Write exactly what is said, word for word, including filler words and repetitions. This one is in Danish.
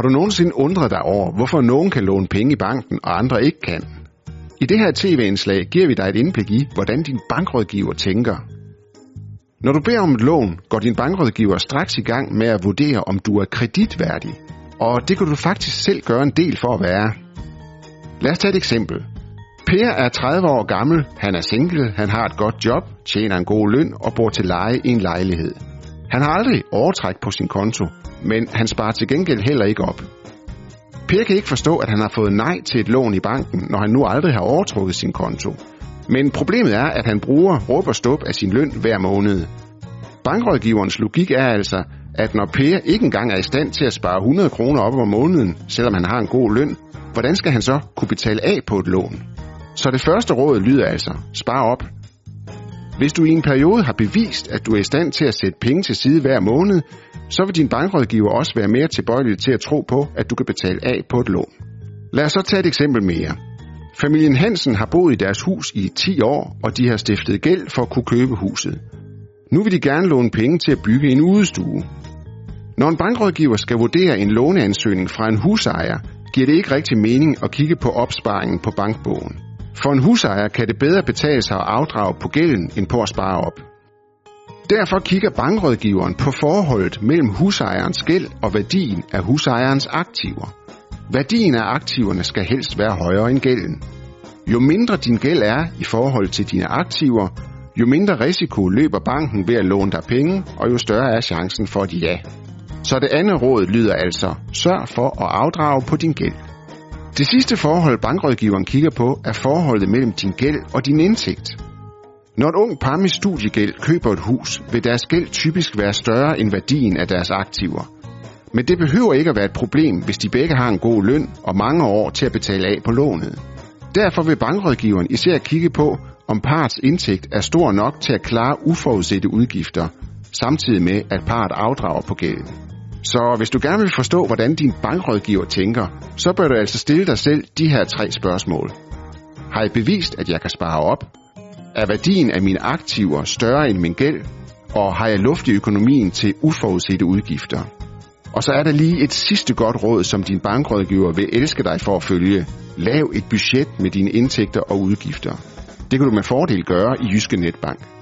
Har du nogensinde undret dig over, hvorfor nogen kan låne penge i banken, og andre ikke kan? I det her tv-indslag giver vi dig et indblik i, hvordan din bankrådgiver tænker. Når du beder om et lån, går din bankrådgiver straks i gang med at vurdere, om du er kreditværdig. Og det kan du faktisk selv gøre en del for at være. Lad os tage et eksempel. Per er tredive år gammel, han er single, han har et godt job, tjener en god løn og bor til leje i en lejlighed. Han har aldrig overtræk på sin konto, men han sparer til gengæld heller ikke op. Per kan ikke forstå, at han har fået nej til et lån i banken, når han nu aldrig har overtrukket sin konto. Men problemet er, at han bruger råb og stub af sin løn hver måned. Bankrådgiverens logik er altså, at når Per ikke engang er i stand til at spare hundrede kroner op om måneden, selvom han har en god løn, hvordan skal han så kunne betale af på et lån? Så det første råd lyder altså, spar op. Hvis du i en periode har bevist, at du er i stand til at sætte penge til side hver måned, så vil din bankrådgiver også være mere tilbøjelig til at tro på, at du kan betale af på et lån. Lad os så tage et eksempel mere. Familien Hansen har boet i deres hus i ti år, og de har stiftet gæld for at kunne købe huset. Nu vil de gerne låne penge til at bygge en udestue. Når en bankrådgiver skal vurdere en låneansøgning fra en husejer, giver det ikke rigtig mening at kigge på opsparingen på bankbogen. For en husejer kan det bedre betale sig at afdrage på gælden, end på at spare op. Derfor kigger bankrådgiveren på forholdet mellem husejerens gæld og værdien af husejerens aktiver. Værdien af aktiverne skal helst være højere end gælden. Jo mindre din gæld er i forhold til dine aktiver, jo mindre risiko løber banken ved at låne dig penge, og jo større er chancen for et ja. Så det andet råd lyder altså, sørg for at afdrage på din gæld. Det sidste forhold, bankrådgiveren kigger på, er forholdet mellem din gæld og din indtægt. Når et ung par med studiegæld køber et hus, vil deres gæld typisk være større end værdien af deres aktiver. Men det behøver ikke at være et problem, hvis de begge har en god løn og mange år til at betale af på lånet. Derfor vil bankrådgiveren især kigge på, om parrets indtægt er stor nok til at klare uforudsete udgifter, samtidig med at parret afdrager på gælden. Så hvis du gerne vil forstå, hvordan din bankrådgiver tænker, så bør du altså stille dig selv de her tre spørgsmål. Har jeg bevist, at jeg kan spare op? Er værdien af mine aktiver større end min gæld? Og har jeg luft i økonomien til uforudsete udgifter? Og så er der lige et sidste godt råd, som din bankrådgiver vil elske dig for at følge. Lav et budget med dine indtægter og udgifter. Det kan du med fordel gøre i Jyske Netbank.